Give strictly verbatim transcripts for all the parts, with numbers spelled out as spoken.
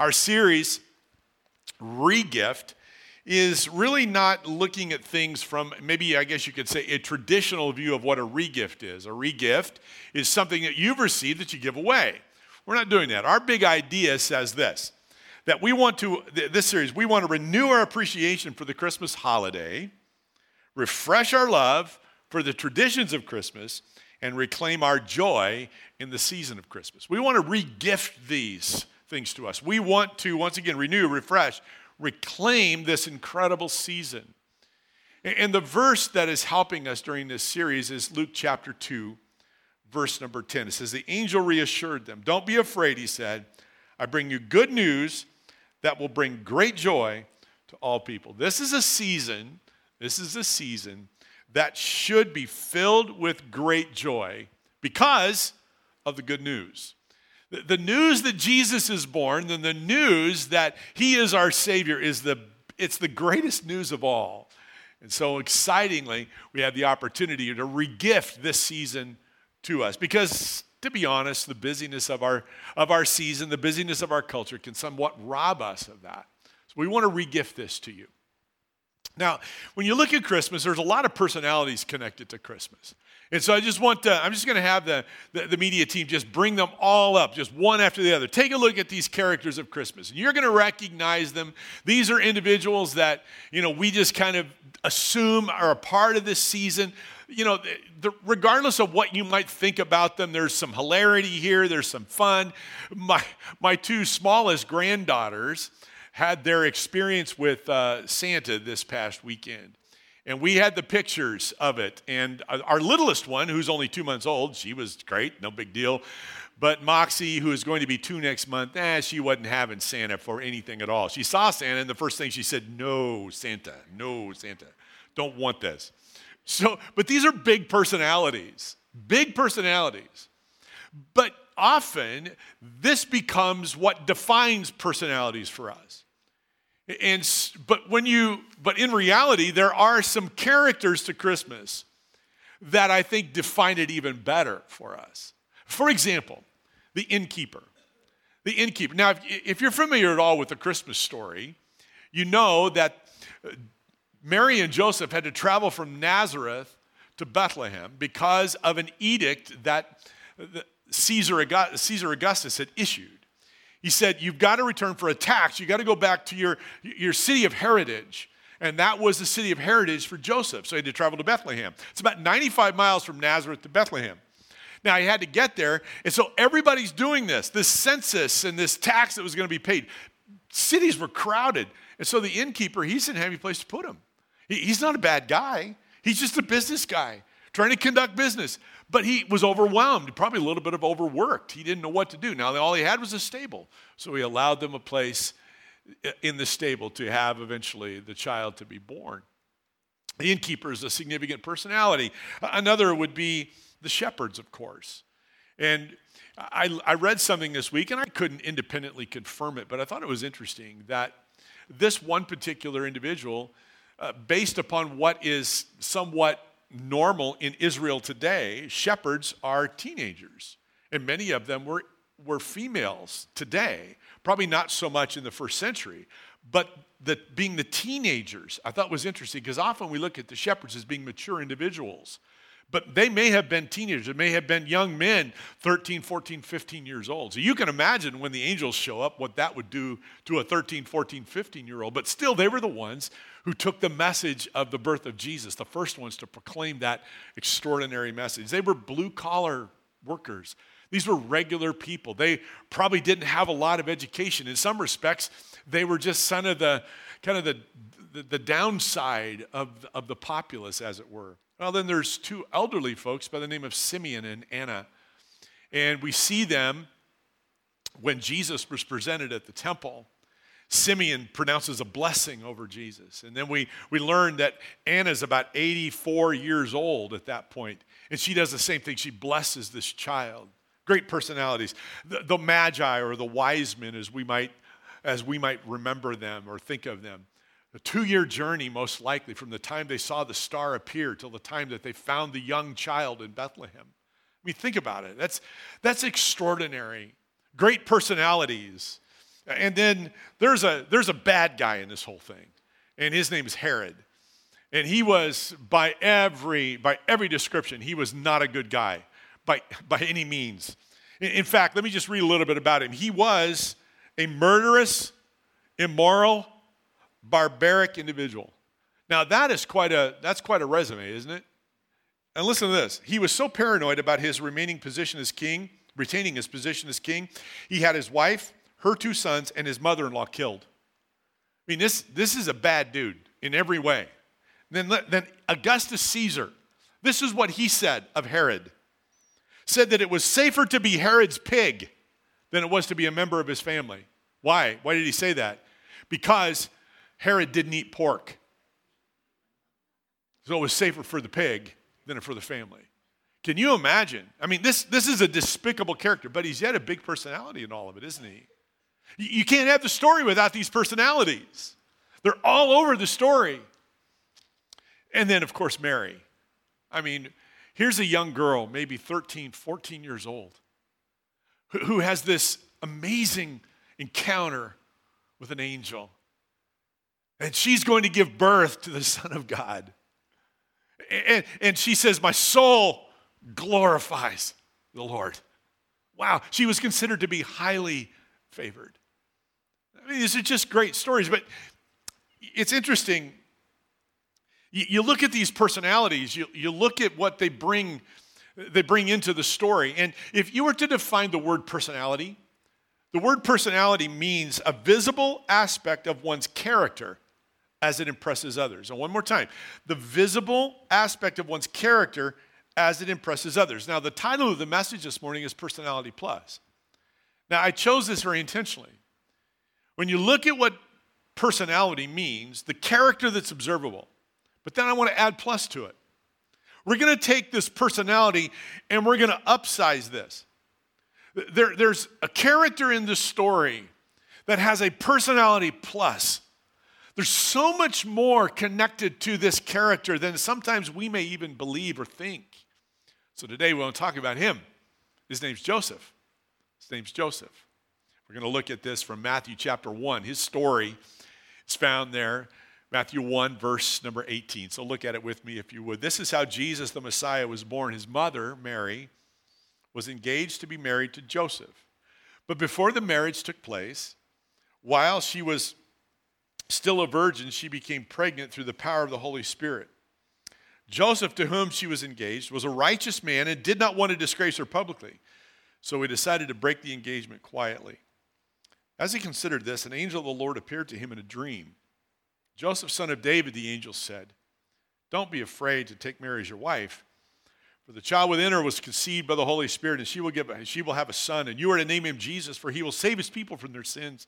Our series, Regift, is really not looking at things from, maybe I guess you could say, a traditional view of what a regift is. A regift is something that you've received that you give away. We're not doing that. Our big idea says this, that we want to, this series, we want to renew our appreciation for the Christmas holiday, refresh our love for the traditions of Christmas, and reclaim our joy in the season of Christmas. We want to regift these things to us. We want to, once again, renew, refresh, reclaim this incredible season. And the verse that is helping us during this series is Luke chapter two, verse number ten. It says, the angel reassured them. Don't be afraid, he said. I bring you good news that will bring great joy to all people. This is a season, this is a season that should be filled with great joy because of the good news. The news that Jesus is born, then the news that he is our Savior, is the it's the greatest news of all. And so excitingly, we have the opportunity to regift this season to us. Because to be honest, the busyness of our of our season, the busyness of our culture can somewhat rob us of that. So we want to regift this to you. Now, when you look at Christmas, there's a lot of personalities connected to Christmas. And so I just want to, I'm just going to have the, the, the media team just bring them all up, just one after the other. Take a look at these characters of Christmas. And you're going to recognize them. These are individuals that, you know, we just kind of assume are a part of this season. You know, the, the, regardless of what you might think about them, there's some hilarity here. There's some fun. My, my two smallest granddaughters had their experience with uh, Santa this past weekend. And we had the pictures of it. And our littlest one, who's only two months old, she was great, no big deal. But Moxie, who is going to be two next month, eh, she wasn't having Santa for anything at all. She saw Santa, and the first thing she said, no, Santa, no, Santa, don't want this. So, but these are big personalities, big personalities. But often, this becomes what defines personalities for us. And but when you but in reality, there are some characters to Christmas that I think define it even better for us. For example, the innkeeper. The innkeeper. Now, if, if you're familiar at all with the Christmas story, you know that Mary and Joseph had to travel from Nazareth to Bethlehem because of an edict that Caesar Augustus had issued. He said, you've got to return for a tax. You've got to go back to your, your city of heritage. And that was the city of heritage for Joseph. So he had to travel to Bethlehem. It's about ninety-five miles from Nazareth to Bethlehem. Now, he had to get there. And so everybody's doing this, this census and this tax that was going to be paid. Cities were crowded. And so the innkeeper, he didn't have any place to put him. He's not a bad guy. He's just a business guy trying to conduct business. But he was overwhelmed, probably a little bit of overworked. He didn't know what to do. Now, all he had was a stable. So he allowed them a place in the stable to have eventually the child to be born. The innkeeper is a significant personality. Another would be the shepherds, of course. And I, I read something this week, and I couldn't independently confirm it, but I thought it was interesting that this one particular individual, uh, based upon what is somewhat normal in Israel today, shepherds are teenagers, and many of them were, were females today, probably not so much in the first century, but the, being the teenagers I thought was interesting because often we look at the shepherds as being mature individuals, but they may have been teenagers. They may have been young men, thirteen, fourteen, fifteen years old. So you can imagine when the angels show up what that would do to a thirteen, fourteen, fifteen-year-old. But still, they were the ones who took the message of the birth of Jesus, the first ones to proclaim that extraordinary message. They were blue-collar workers. These were regular people. They probably didn't have a lot of education. In some respects, they were just kind of the, kind of the, the, the downside of, of the populace, as it were. Well, then there's two elderly folks by the name of Simeon and Anna. And we see them when Jesus was presented at the temple. Simeon pronounces a blessing over Jesus. And then we, we learn that Anna's about eighty-four years old at that point. And she does the same thing. She blesses this child. Great personalities. The, the Magi or the wise men as we might, as we might remember them or think of them. A two-year journey, most likely, from the time they saw the star appear till the time that they found the young child in Bethlehem. I mean, think about it. That's, that's extraordinary. Great personalities. And then there's a there's a bad guy in this whole thing, and his name is Herod. And he was, by every by every description, he was not a good guy by, by any means. In, in fact, let me just read a little bit about him. He was a murderous, immoral, barbaric individual. Now that is quite a that's quite a resume, isn't it? And listen to this. He was so paranoid about his remaining position as king, retaining his position as king, he had his wife, her two sons, and his mother-in-law killed. I mean, this this is a bad dude in every way. Then, then Augustus Caesar, this is what he said of Herod, said that it was safer to be Herod's pig than it was to be a member of his family. Why? Why did he say that? Because Herod didn't eat pork. So it was safer for the pig than for the family. Can you imagine? I mean, this, this is a despicable character, but he's yet a big personality in all of it, isn't he? You, you can't have the story without these personalities. They're all over the story. And then, of course, Mary. I mean, here's a young girl, maybe thirteen, fourteen years old, who, who has this amazing encounter with an angel. And she's going to give birth to the Son of God. And, and she says, my soul glorifies the Lord. Wow. She was considered to be highly favored. I mean, these are just great stories, but it's interesting. You look at these personalities, you, you look at what they bring, they bring into the story. And if you were to define the word personality, the word personality means a visible aspect of one's character as it impresses others. And one more time, the visible aspect of one's character as it impresses others. Now, the title of the message this morning is Personality Plus. Now, I chose this very intentionally. When you look at what personality means, the character that's observable, but then I want to add plus to it. We're going to take this personality and we're going to upsize this. There, there's a character in this story that has a personality plus. There's so much more connected to this character than sometimes we may even believe or think. So today we want to talk about him. His name's Joseph. His name's Joseph. We're going to look at this from Matthew chapter one. His story is found there. Matthew one, verse number eighteen. So look at it with me if you would. This is how Jesus the Messiah was born. His mother, Mary, was engaged to be married to Joseph. But before the marriage took place, while she was still a virgin, she became pregnant through the power of the Holy Spirit. Joseph, to whom she was engaged, was a righteous man and did not want to disgrace her publicly. So he decided to break the engagement quietly. As he considered this, an angel of the Lord appeared to him in a dream. Joseph, son of David, the angel said, don't be afraid to take Mary as your wife, for the child within her was conceived by the Holy Spirit, and she will give, she will have a son, and you are to name him Jesus, for he will save his people from their sins.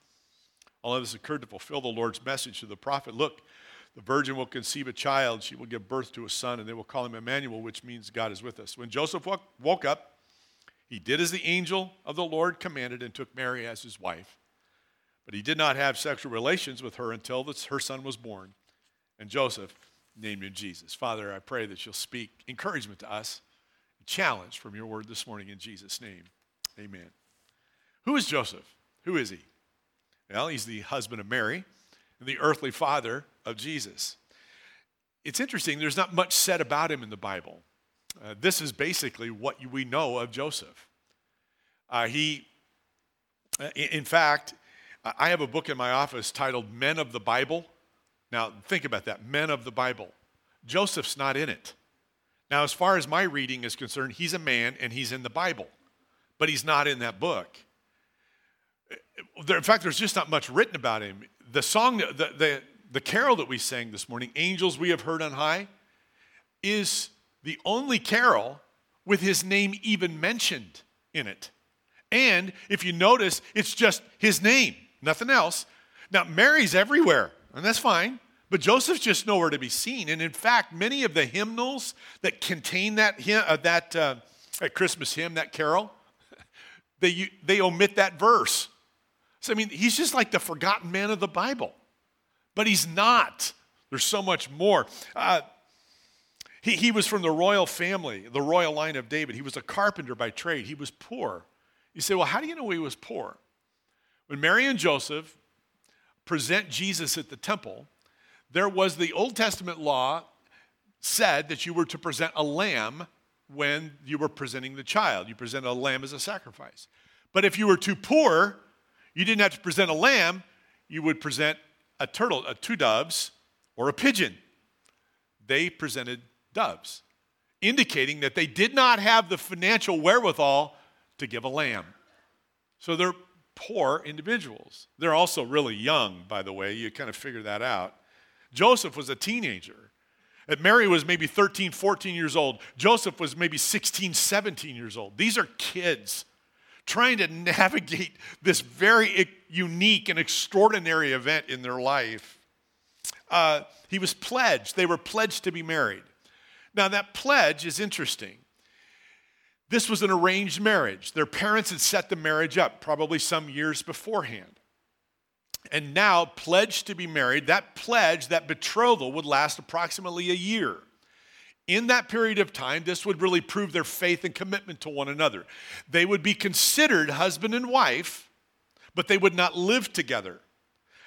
All of this occurred to fulfill the Lord's message to the prophet. Look, the virgin will conceive a child. She will give birth to a son, and they will call him Emmanuel, which means God is with us. When Joseph woke up, he did as the angel of the Lord commanded and took Mary as his wife. But he did not have sexual relations with her until this, her son was born. And Joseph named him Jesus. Father, I pray that you'll speak encouragement to us, a challenge from your word this morning in Jesus' name. Amen. Who is Joseph? Who is he? Well, he's the husband of Mary and the earthly father of Jesus. It's interesting, there's not much said about him in the Bible. Uh, this is basically what we know of Joseph. Uh, he, uh, in fact, I have a book in my office titled Men of the Bible. Now, think about that, Men of the Bible. Joseph's not in it. Now, as far as my reading is concerned, he's a man and he's in the Bible, but he's not in that book. In fact, there's just not much written about him. The song, the, the, the carol that we sang this morning, Angels We Have Heard on High, is the only carol with his name even mentioned in it. And if you notice, it's just his name. Nothing else. Now, Mary's everywhere, and that's fine, but Joseph's just nowhere to be seen. And in fact, many of the hymnals that contain that hymn, uh, that uh, Christmas hymn, that carol, they they omit that verse. So, I mean, he's just like the forgotten man of the Bible, but he's not. There's so much more. Uh, he he was from the royal family, the royal line of David. He was a carpenter by trade. He was poor. You say, well, how do you know he was poor? When Mary and Joseph present Jesus at the temple, there was the Old Testament law said that you were to present a lamb when you were presenting the child. You present a lamb as a sacrifice. But if you were too poor, you didn't have to present a lamb. You would present a turtle, uh, two doves, or a pigeon. They presented doves, indicating that they did not have the financial wherewithal to give a lamb. So they're poor individuals. They're also really young, by the way. You kind of figure that out. Joseph was a teenager. Mary was maybe thirteen, fourteen years old. Joseph was maybe sixteen, seventeen years old. These are kids trying to navigate this very unique and extraordinary event in their life. Uh, he was pledged. They were pledged to be married. Now, that pledge is interesting. This was an arranged marriage. Their parents had set the marriage up probably some years beforehand. And now, pledged to be married, that pledge, that betrothal would last approximately a year. In that period of time, this would really prove their faith and commitment to one another. They would be considered husband and wife, but they would not live together.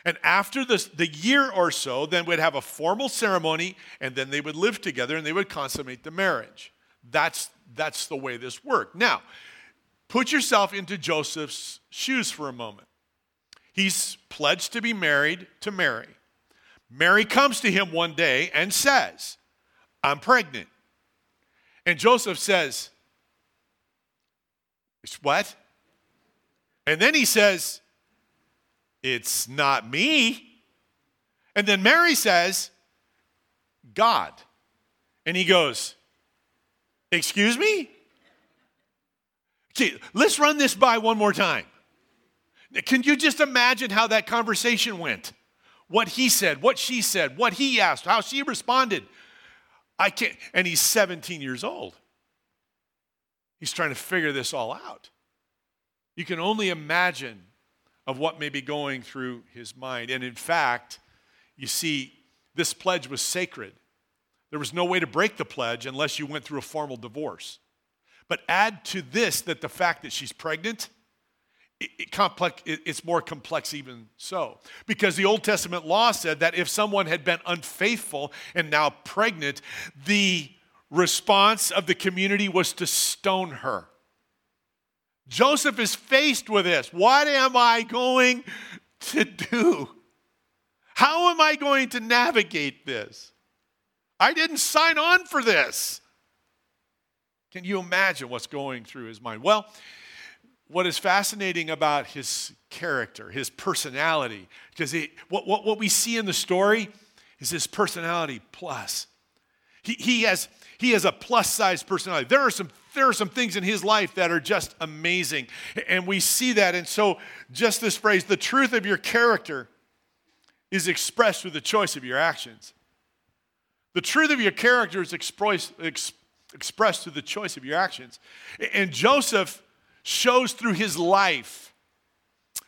And after this, the year or so, then we'd have a formal ceremony, and then they would live together, and they would consummate the marriage. That's, that's the way this worked. Now, put yourself into Joseph's shoes for a moment. He's pledged to be married to Mary. Mary comes to him one day and says, I'm pregnant. And Joseph says, it's what? And then he says, it's not me. And then Mary says, God. And he goes, excuse me? Okay, let's run this by one more time. Can you just imagine how that conversation went? What he said, what she said, what he asked, how she responded. I can't. And he's seventeen years old. He's trying to figure this all out. You can only imagine of what may be going through his mind. And in fact, you see, this pledge was sacred. There was no way to break the pledge unless you went through a formal divorce. But add to this that the fact that she's pregnant, It, it complex, it, it's more complex even so. Because the Old Testament law said that if someone had been unfaithful and now pregnant, the response of the community was to stone her. Joseph is faced with this. What am I going to do? How am I going to navigate this? I didn't sign on for this. Can you imagine what's going through his mind? Well, what is fascinating about his character, his personality, because he, what, what, what we see in the story is his personality plus. He, he has, he has a plus-sized personality. There are some, there are some things in his life that are just amazing, and we see that. And so just this phrase, the truth of your character is expressed through the choice of your actions. The truth of your character is expressed, expressed through the choice of your actions. And Joseph shows through his life,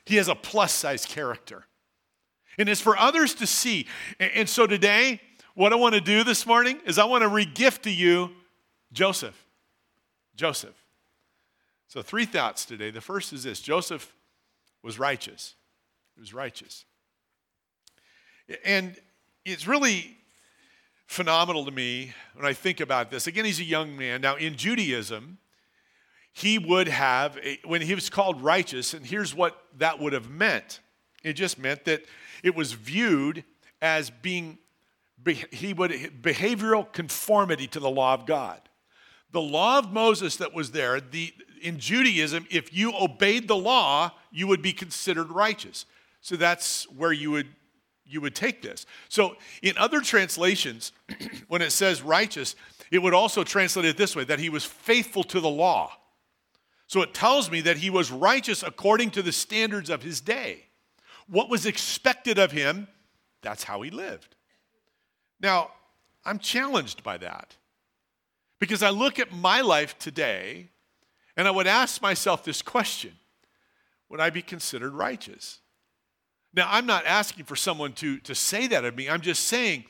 he has a plus-size character. And it's for others to see. And so today, what I want to do this morning is I want to re-gift to you Joseph. Joseph. So three thoughts today. The first is this. Joseph was righteous. He was righteous. And it's really phenomenal to me when I think about this. Again, he's a young man. Now, in Judaism, he would have, when he was called righteous, and here's what that would have meant. It just meant that it was viewed as being, he would, behavioral conformity to the law of God. The law of Moses that was there, the, in Judaism, if you obeyed the law, you would be considered righteous. So that's where you would, you would take this. So in other translations, when it says righteous, it would also translate it this way, that he was faithful to the law. So it tells me that he was righteous according to the standards of his day. What was expected of him, that's how he lived. Now, I'm challenged by that because I look at my life today and I would ask myself this question, would I be considered righteous? Now, I'm not asking for someone to, to say that of me. I'm just saying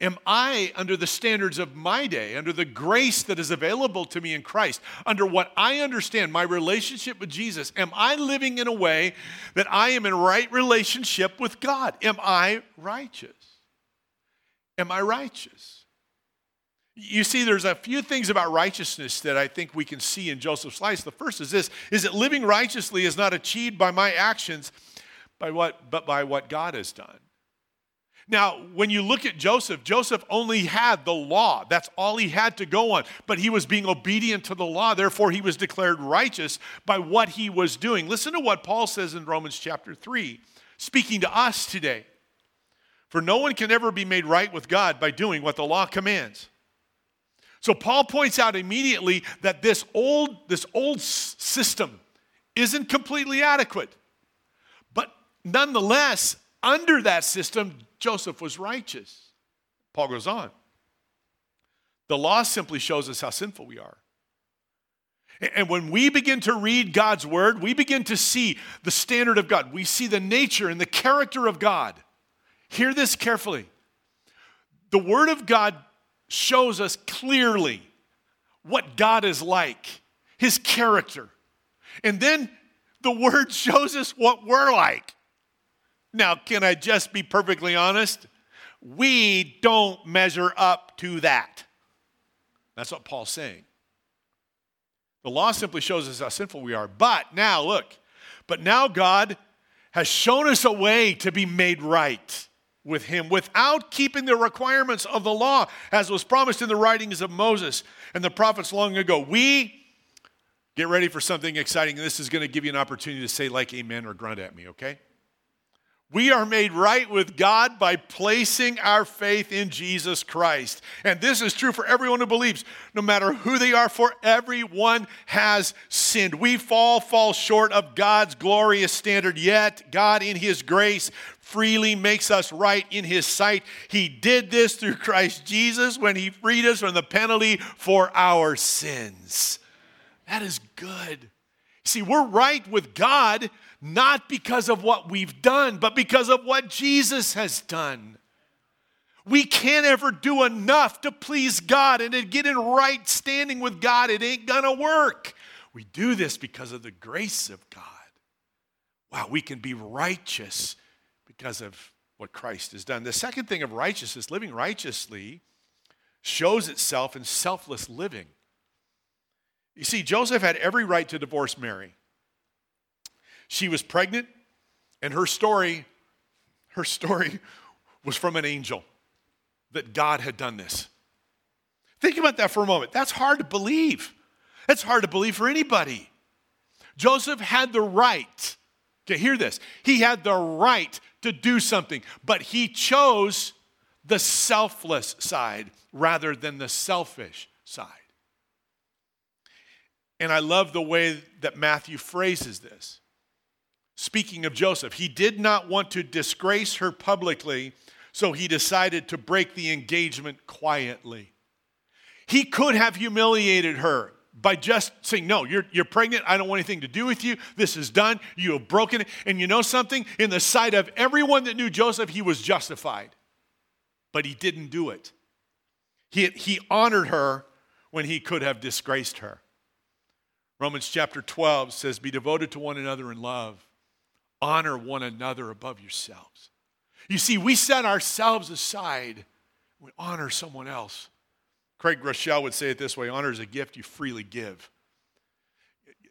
Am I, under the standards of my day, under the grace that is available to me in Christ, under what I understand, my relationship with Jesus, am I living in a way that I am in right relationship with God? Am I righteous? Am I righteous? You see, there's a few things about righteousness that I think we can see in Joseph's life. The first is this, is that living righteously is not achieved by my actions, by what, but by what God has done. Now, when you look at Joseph, Joseph only had the law. That's all he had to go on. But he was being obedient to the law. Therefore, he was declared righteous by what he was doing. Listen to what Paul says in Romans chapter three, speaking to us today. For no one can ever be made right with God by doing what the law commands. So Paul points out immediately that this old, this old system isn't completely adequate. But nonetheless, under that system, Joseph was righteous. Paul goes on. The law simply shows us how sinful we are. And when we begin to read God's word, we begin to see the standard of God. We see the nature and the character of God. Hear this carefully. The word of God shows us clearly what God is like, his character. And then the word shows us what we're like. Now, can I just be perfectly honest? We don't measure up to that. That's what Paul's saying. The law simply shows us how sinful we are. But now, look, but now God has shown us a way to be made right with him without keeping the requirements of the law, as was promised in the writings of Moses and the prophets long ago. We, get ready for something exciting, and this is going to give you an opportunity to say like amen or grunt at me, okay? We are made right with God by placing our faith in Jesus Christ. And this is true for everyone who believes, no matter who they are, for everyone has sinned. We fall, fall short of God's glorious standard, yet God in his grace freely makes us right in his sight. He did this through Christ Jesus when he freed us from the penalty for our sins. That is good. See, we're right with God not because of what we've done, but because of what Jesus has done. We can't ever do enough to please God, and to get in right standing with God, it ain't gonna work. We do this because of the grace of God. Wow, we can be righteous because of what Christ has done. The second thing of righteousness, living righteously, shows itself in selfless living. You see, Joseph had every right to divorce Mary. She was pregnant, and her story, her story was from an angel, that God had done this. Think about that for a moment. That's hard to believe. That's hard to believe for anybody. Joseph had the right, okay, hear this. He had the right to do something, but he chose the selfless side rather than the selfish side. And I love the way that Matthew phrases this. Speaking of Joseph, he did not want to disgrace her publicly, so he decided to break the engagement quietly. He could have humiliated her by just saying, no, you're, you're pregnant, I don't want anything to do with you, this is done, you have broken it. And you know something? In the sight of everyone that knew Joseph, he was justified. But he didn't do it. He, he honored her when he could have disgraced her. Romans chapter twelve says, be devoted to one another in love. Honor one another above yourselves. You see, we set ourselves aside. We honor someone else. Craig Groeschel would say it this way, honor is a gift you freely give.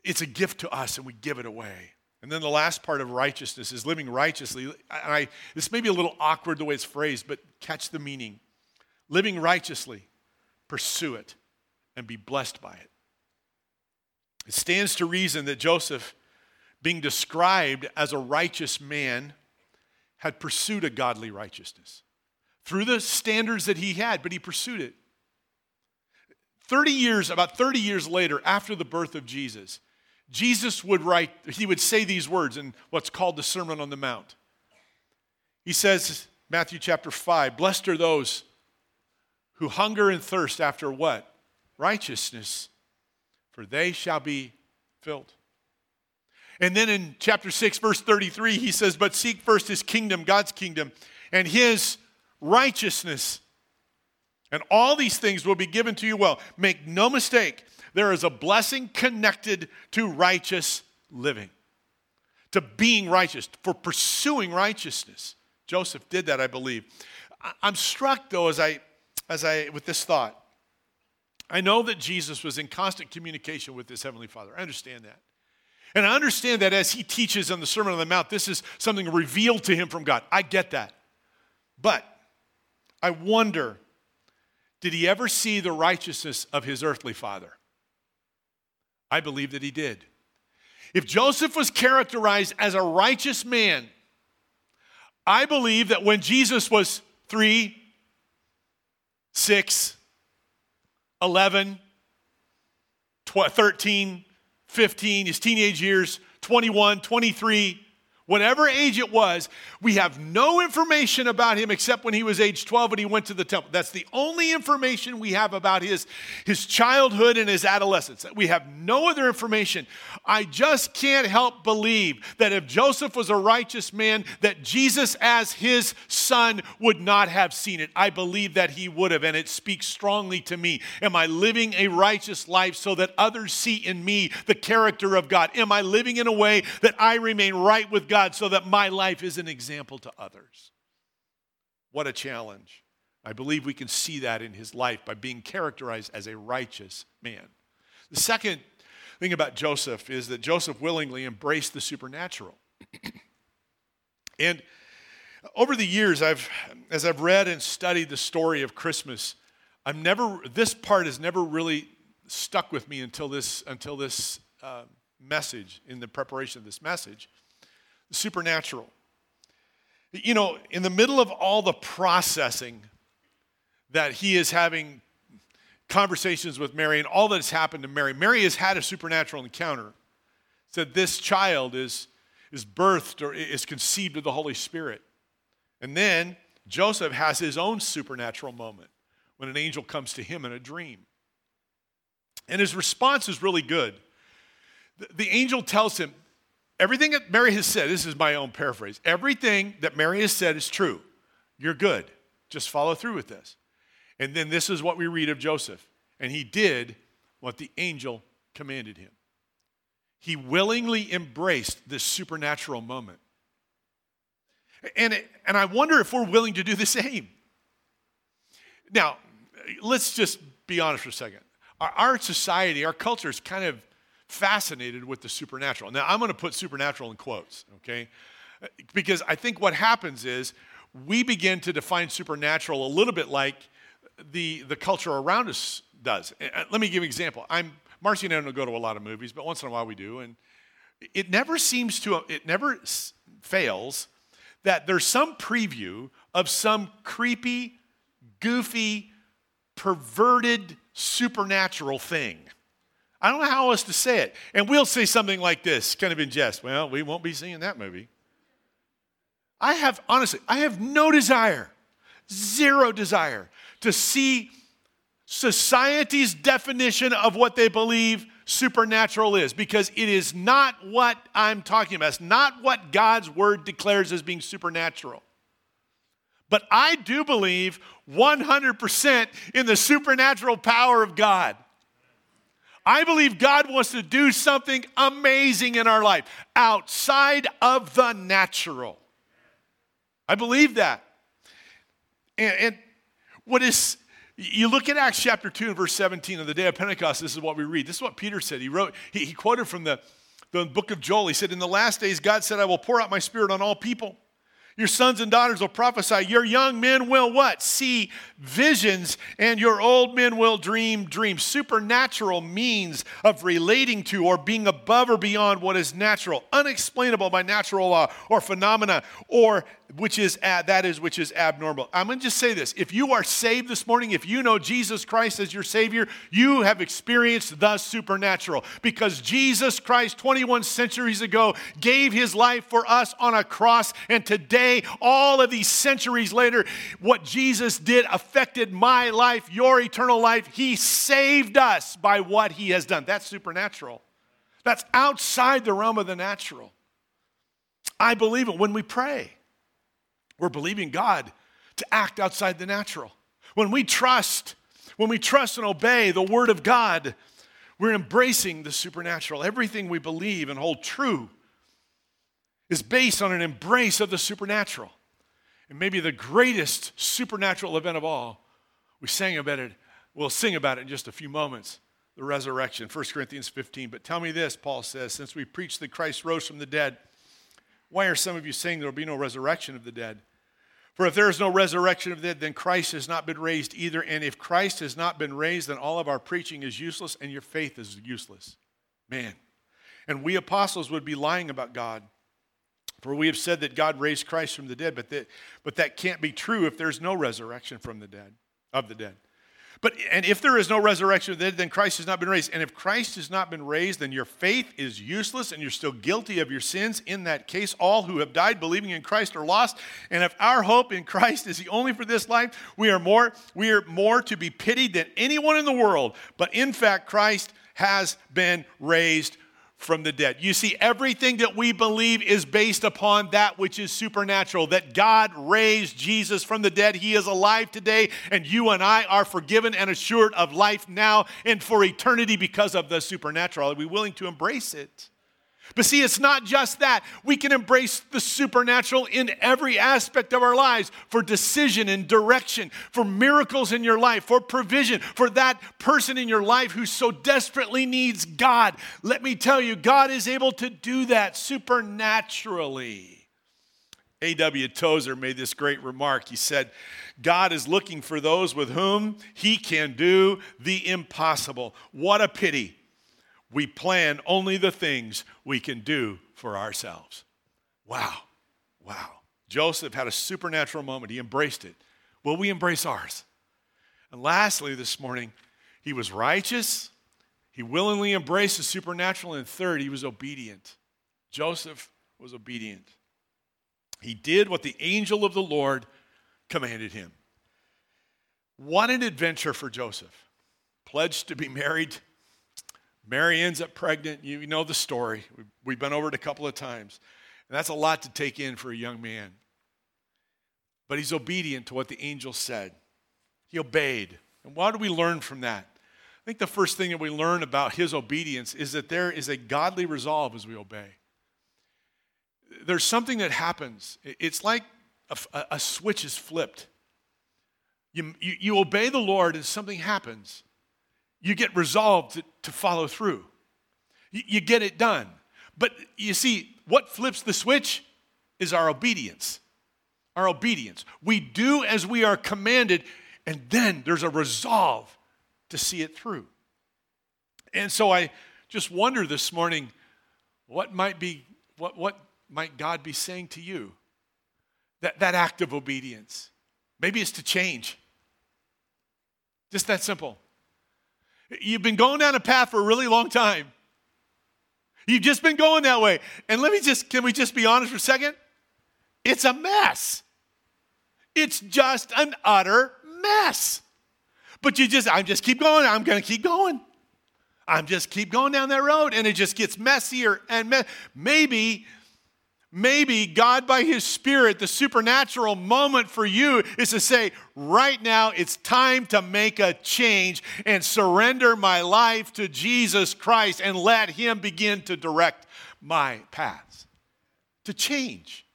It's a gift to us, and we give it away. And then the last part of righteousness is living righteously. And I, this may be a little awkward the way it's phrased, but catch the meaning. Living righteously, pursue it, and be blessed by it. It stands to reason that Joseph, being described as a righteous man, had pursued a godly righteousness through the standards that he had, but he pursued it. thirty years, about thirty years later, after the birth of Jesus, Jesus would write, he would say these words in what's called the Sermon on the Mount. He says, Matthew chapter five, blessed are those who hunger and thirst after what? Righteousness, for they shall be filled. And then in chapter six, verse thirty-three, he says, but seek first his kingdom, God's kingdom, and his righteousness, And all these things will be given to you well. Make no mistake, there is a blessing connected to righteous living, to being righteous, for pursuing righteousness. Joseph did that, I believe. I'm struck, though, as I, as I, with this thought. I know that Jesus was in constant communication with his Heavenly Father. I understand that. And I understand that as he teaches on the Sermon on the Mount, this is something revealed to him from God. I get that. But I wonder, did he ever see the righteousness of his earthly father? I believe that he did. If Joseph was characterized as a righteous man, I believe that when Jesus was three, six, eleven, twelve, thirteen, fifteen, his teenage years, twenty-one, twenty-three, whatever age it was, we have no information about him except when he was age twelve and he went to the temple. That's the only information we have about his, his childhood and his adolescence. We have no other information. I just can't help believe that if Joseph was a righteous man, that Jesus as his son would not have seen it. I believe that he would have, and it speaks strongly to me. Am I living a righteous life so that others see in me the character of God? Am I living in a way that I remain right with God? God, so that my life is an example to others. What a challenge. I believe we can see that in his life by being characterized as a righteous man. The second thing about Joseph is that Joseph willingly embraced the supernatural. And over the years, I've, as I've read and studied the story of Christmas, I've never, this part has never really stuck with me until this, until this uh, message, in the preparation of this message. Supernatural. You know, in the middle of all the processing that he is having conversations with Mary and all that has happened to Mary, Mary has had a supernatural encounter. Said this child is, is birthed or is conceived of the Holy Spirit. And then Joseph has his own supernatural moment when an angel comes to him in a dream. And his response is really good. The, the angel tells him, everything that Mary has said, this is my own paraphrase, everything that Mary has said is true. You're good. Just follow through with this. And then this is what we read of Joseph. And he did what the angel commanded him. He willingly embraced this supernatural moment. And, it, and I wonder if we're willing to do the same. Now, let's just be honest for a second. Our, our society, our culture is kind of fascinated with the supernatural. Now, I'm going to put supernatural in quotes, okay? Because I think what happens is we begin to define supernatural a little bit like the, the culture around us does. Let me give you an example. I'm, Marcy and I don't go to a lot of movies, but once in a while we do, and it never seems to, it never fails that there's some preview of some creepy, goofy, perverted supernatural thing. I don't know how else to say it. And we'll say something like this, kind of in jest. Well, we won't be seeing that movie. I have, honestly, I have no desire, zero desire to see society's definition of what they believe supernatural is, because it is not what I'm talking about. It's not what God's word declares as being supernatural. But I do believe one hundred percent in the supernatural power of God. I believe God wants to do something amazing in our life outside of the natural. I believe that. And, and what is, you look at Acts chapter two and verse seventeen on the day of Pentecost, this is what we read. This is what Peter said. He wrote, he, he quoted from the, the book of Joel. He said, in the last days, God said, I will pour out my spirit on all people. Your sons and daughters will prophesy. Your young men will what? See visions, and your old men will dream dreams. Supernatural means of relating to or being above or beyond what is natural, unexplainable by natural law or phenomena, or which is that is which is abnormal. I'm going to just say this. If you are saved this morning, if you know Jesus Christ as your Savior, you have experienced the supernatural, because Jesus Christ twenty-one centuries ago gave his life for us on a cross, and today, all of these centuries later, what Jesus did affected my life, your eternal life. He saved us by what he has done. That's supernatural. That's outside the realm of the natural. I believe it when we pray. We're believing God to act outside the natural. When we trust, when we trust and obey the Word of God, we're embracing the supernatural. Everything we believe and hold true is based on an embrace of the supernatural. And maybe the greatest supernatural event of all, we sang about it, we'll sing about it in just a few moments, the resurrection, First Corinthians fifteen. But tell me this, Paul says, since we preach that Christ rose from the dead, why are some of you saying there will be no resurrection of the dead? For if there is no resurrection of the dead, then Christ has not been raised either. And if Christ has not been raised, then all of our preaching is useless and your faith is useless. Man. And we apostles would be lying about God. For we have said that God raised Christ from the dead, but that, but that can't be true if there's no resurrection from the dead, of the dead. But and if there is no resurrection of the dead, then Christ has not been raised. And if Christ has not been raised, then your faith is useless and you're still guilty of your sins. In that case, all who have died believing in Christ are lost. And if our hope in Christ is the only for this life, we are more, we are more to be pitied than anyone in the world. But in fact, Christ has been raised from the dead. You see, everything that we believe is based upon that which is supernatural, that God raised Jesus from the dead. He is alive today, and you and I are forgiven and assured of life now and for eternity because of the supernatural. Are we willing to embrace it? But see, it's not just that. We can embrace the supernatural in every aspect of our lives for decision and direction, for miracles in your life, for provision, for that person in your life who so desperately needs God. Let me tell you, God is able to do that supernaturally. A W Tozer made this great remark. He said, God is looking for those with whom he can do the impossible. What a pity. We plan only the things we can do for ourselves. Wow. Wow. Joseph had a supernatural moment. He embraced it. Will we embrace ours? And lastly, this morning, he was righteous. He willingly embraced the supernatural. And third, he was obedient. Joseph was obedient. He did what the angel of the Lord commanded him. What an adventure for Joseph. Pledged to be married. Mary ends up pregnant. You know the story. We've been over it a couple of times. And that's a lot to take in for a young man. But he's obedient to what the angel said. He obeyed. And what do we learn from that? I think the first thing that we learn about his obedience is that there is a godly resolve as we obey. There's something that happens. It's like a, a switch is flipped. You, you, you obey the Lord and something happens. You get resolved to, to follow through. You, you get it done. But you see, what flips the switch is our obedience. Our obedience. We do as we are commanded, and then there's a resolve to see it through. And so I just wonder this morning, what might be, what, what might God be saying to you? That, that act of obedience. Maybe it's to change. Just that simple. You've been going down a path for a really long time. You've just been going that way. And let me just, can we just be honest for a second? It's a mess. It's just an utter mess. But you just, I'm just keep going. I'm going to keep going. I'm just keep going down that road. And it just gets messier and mess. Maybe, maybe God by his Spirit, the supernatural moment for you is to say, right now it's time to make a change and surrender my life to Jesus Christ and let him begin to direct my paths, to change.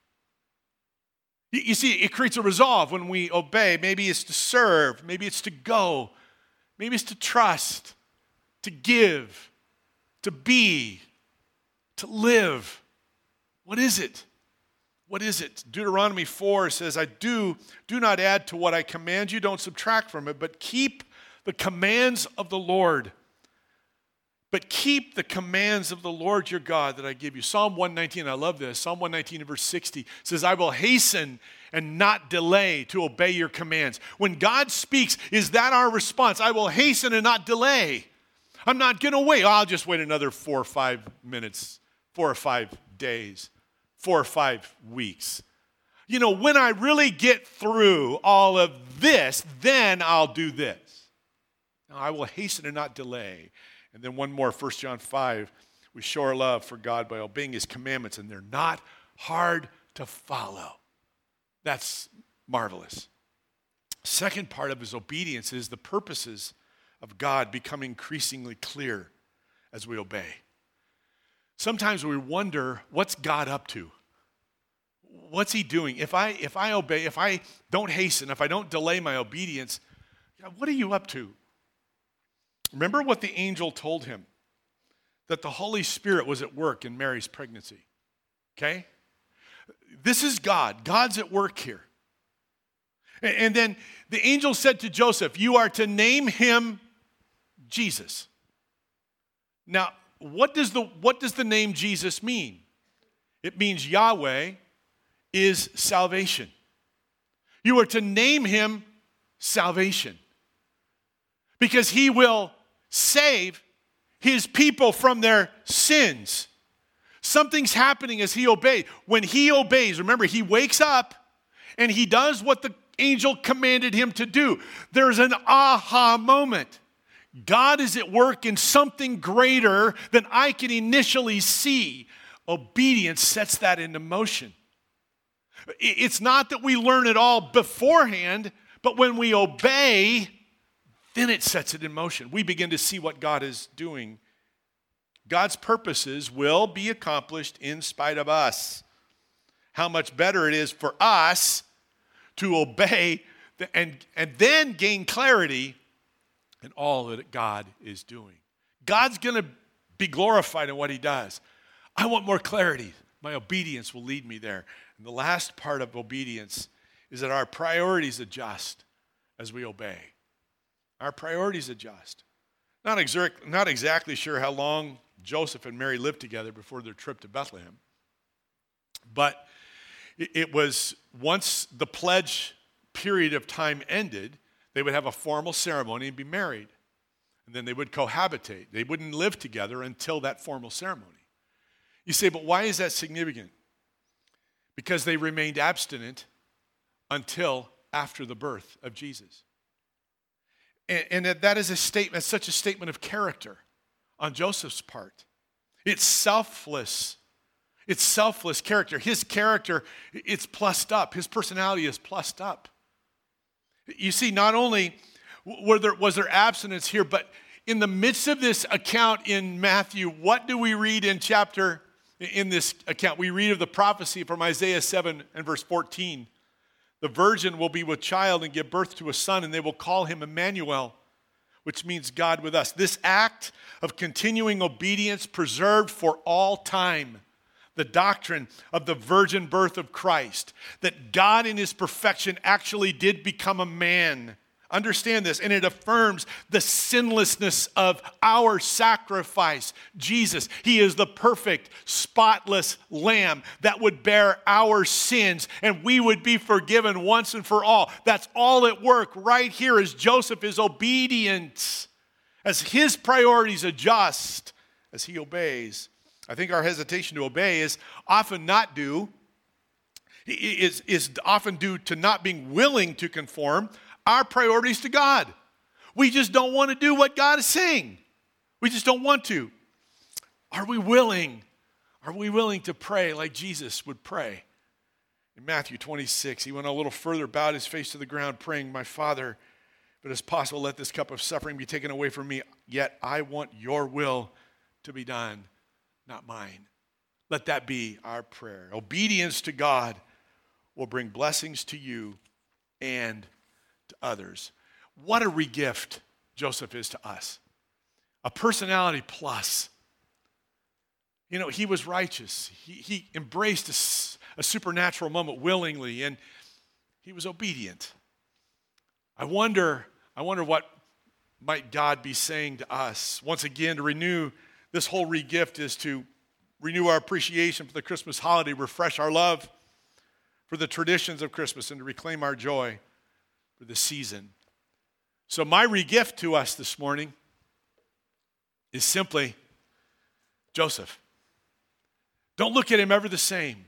You see, it creates a resolve when we obey. Maybe it's to serve. Maybe it's to go. Maybe it's to trust, to give, to be, to live. What is it? What is it? Deuteronomy four says, I do, do not add to what I command you, don't subtract from it, but keep the commands of the Lord. But keep the commands of the Lord your God that I give you. Psalm one nineteen, I love this. Psalm one nineteen, verse sixty says, I will hasten and not delay to obey your commands. When God speaks, is that our response? I will hasten and not delay. I'm not going to wait. I'll just wait another four or five minutes, four or five days. Four or five weeks. You know, when I really get through all of this, then I'll do this. Now, I will hasten and not delay. And then one more, First John five, we show our love for God by obeying his commandments, and they're not hard to follow. That's marvelous. Second part of his obedience is the purposes of God become increasingly clear as we obey. Sometimes we wonder, what's God up to? What's he doing? If I if I obey, if I don't hasten, if I don't delay my obedience, God, what are you up to? Remember what the angel told him, that the Holy Spirit was at work in Mary's pregnancy, okay? This is God. God's at work here. And then the angel said to Joseph, you are to name him Jesus. Now, what does the, what does the name Jesus mean? It means Yahweh is salvation. You are to name him salvation, because he will save his people from their sins. Something's happening as he obeys. When he obeys, remember, he wakes up and he does what the angel commanded him to do. There's an aha moment. God is at work in something greater than I can initially see. Obedience sets that into motion. It's not that we learn it all beforehand, but when we obey, then it sets it in motion. We begin to see what God is doing. God's purposes will be accomplished in spite of us. How much better it is for us to obey and, and then gain clarity in all that God is doing. God's going to be glorified in what he does. I want more clarity. My obedience will lead me there. And the last part of obedience is that our priorities adjust as we obey. Our priorities adjust. Not, exer- not exactly sure how long Joseph and Mary lived together before their trip to Bethlehem, but it was once the pledge period of time ended, they would have a formal ceremony and be married. And then they would cohabitate. They wouldn't live together until that formal ceremony. You say, but why is that significant? Because they remained abstinent until after the birth of Jesus. And that is a statement, such a statement of character on Joseph's part. It's selfless. It's selfless character. His character, it's plussed up. His personality is plussed up. You see, not only were there, was there abstinence here, but in the midst of this account in Matthew, what do we read in chapter, in this account? We read of the prophecy from Isaiah seven and verse fourteen. The virgin will be with child and give birth to a son, and they will call him Emmanuel, which means God with us. This act of continuing obedience preserved for all time the doctrine of the virgin birth of Christ, that God in his perfection actually did become a man. Understand this, and it affirms the sinlessness of our sacrifice, Jesus. He is the perfect, spotless lamb that would bear our sins, and we would be forgiven once and for all. That's all at work right here as Joseph is obedient, as his priorities adjust, as he obeys. I think our hesitation to obey is often not due, is, is often due to not being willing to conform our priorities to God. We just don't want to do what God is saying. We just don't want to. Are we willing? Are we willing to pray like Jesus would pray? In Matthew twenty-six, he went a little further, bowed his face to the ground, praying, my Father, if it is possible, let this cup of suffering be taken away from me, yet I want your will to be done, not mine. Let that be our prayer. Obedience to God will bring blessings to you and to others. What a regift Joseph is to us. A personality plus. You know, he was righteous. He, he embraced a, a supernatural moment willingly, and he was obedient. I wonder, I wonder what might God be saying to us. Once again, to renew this whole regift is to renew our appreciation for the Christmas holiday, refresh our love for the traditions of Christmas, and to reclaim our joy for the season. So my regift to us this morning is simply, Joseph, don't look at him ever the same.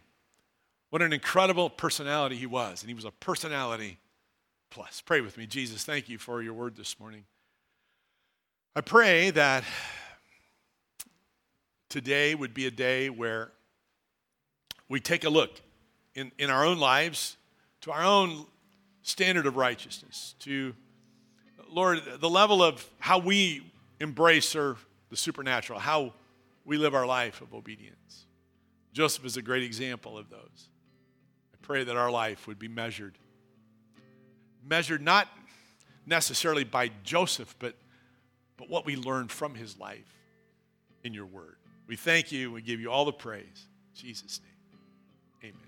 What an incredible personality he was, and he was a personality plus. Pray with me. Jesus, thank you for your word this morning. I pray that today would be a day where we take a look in, in our own lives, to our own standard of righteousness, to, Lord, the level of how we embrace or the supernatural, how we live our life of obedience. Joseph is a great example of those. I pray that our life would be measured. Measured not necessarily by Joseph, but, but what we learn from his life in your word. We thank you. We give you all the praise. In Jesus' name, amen.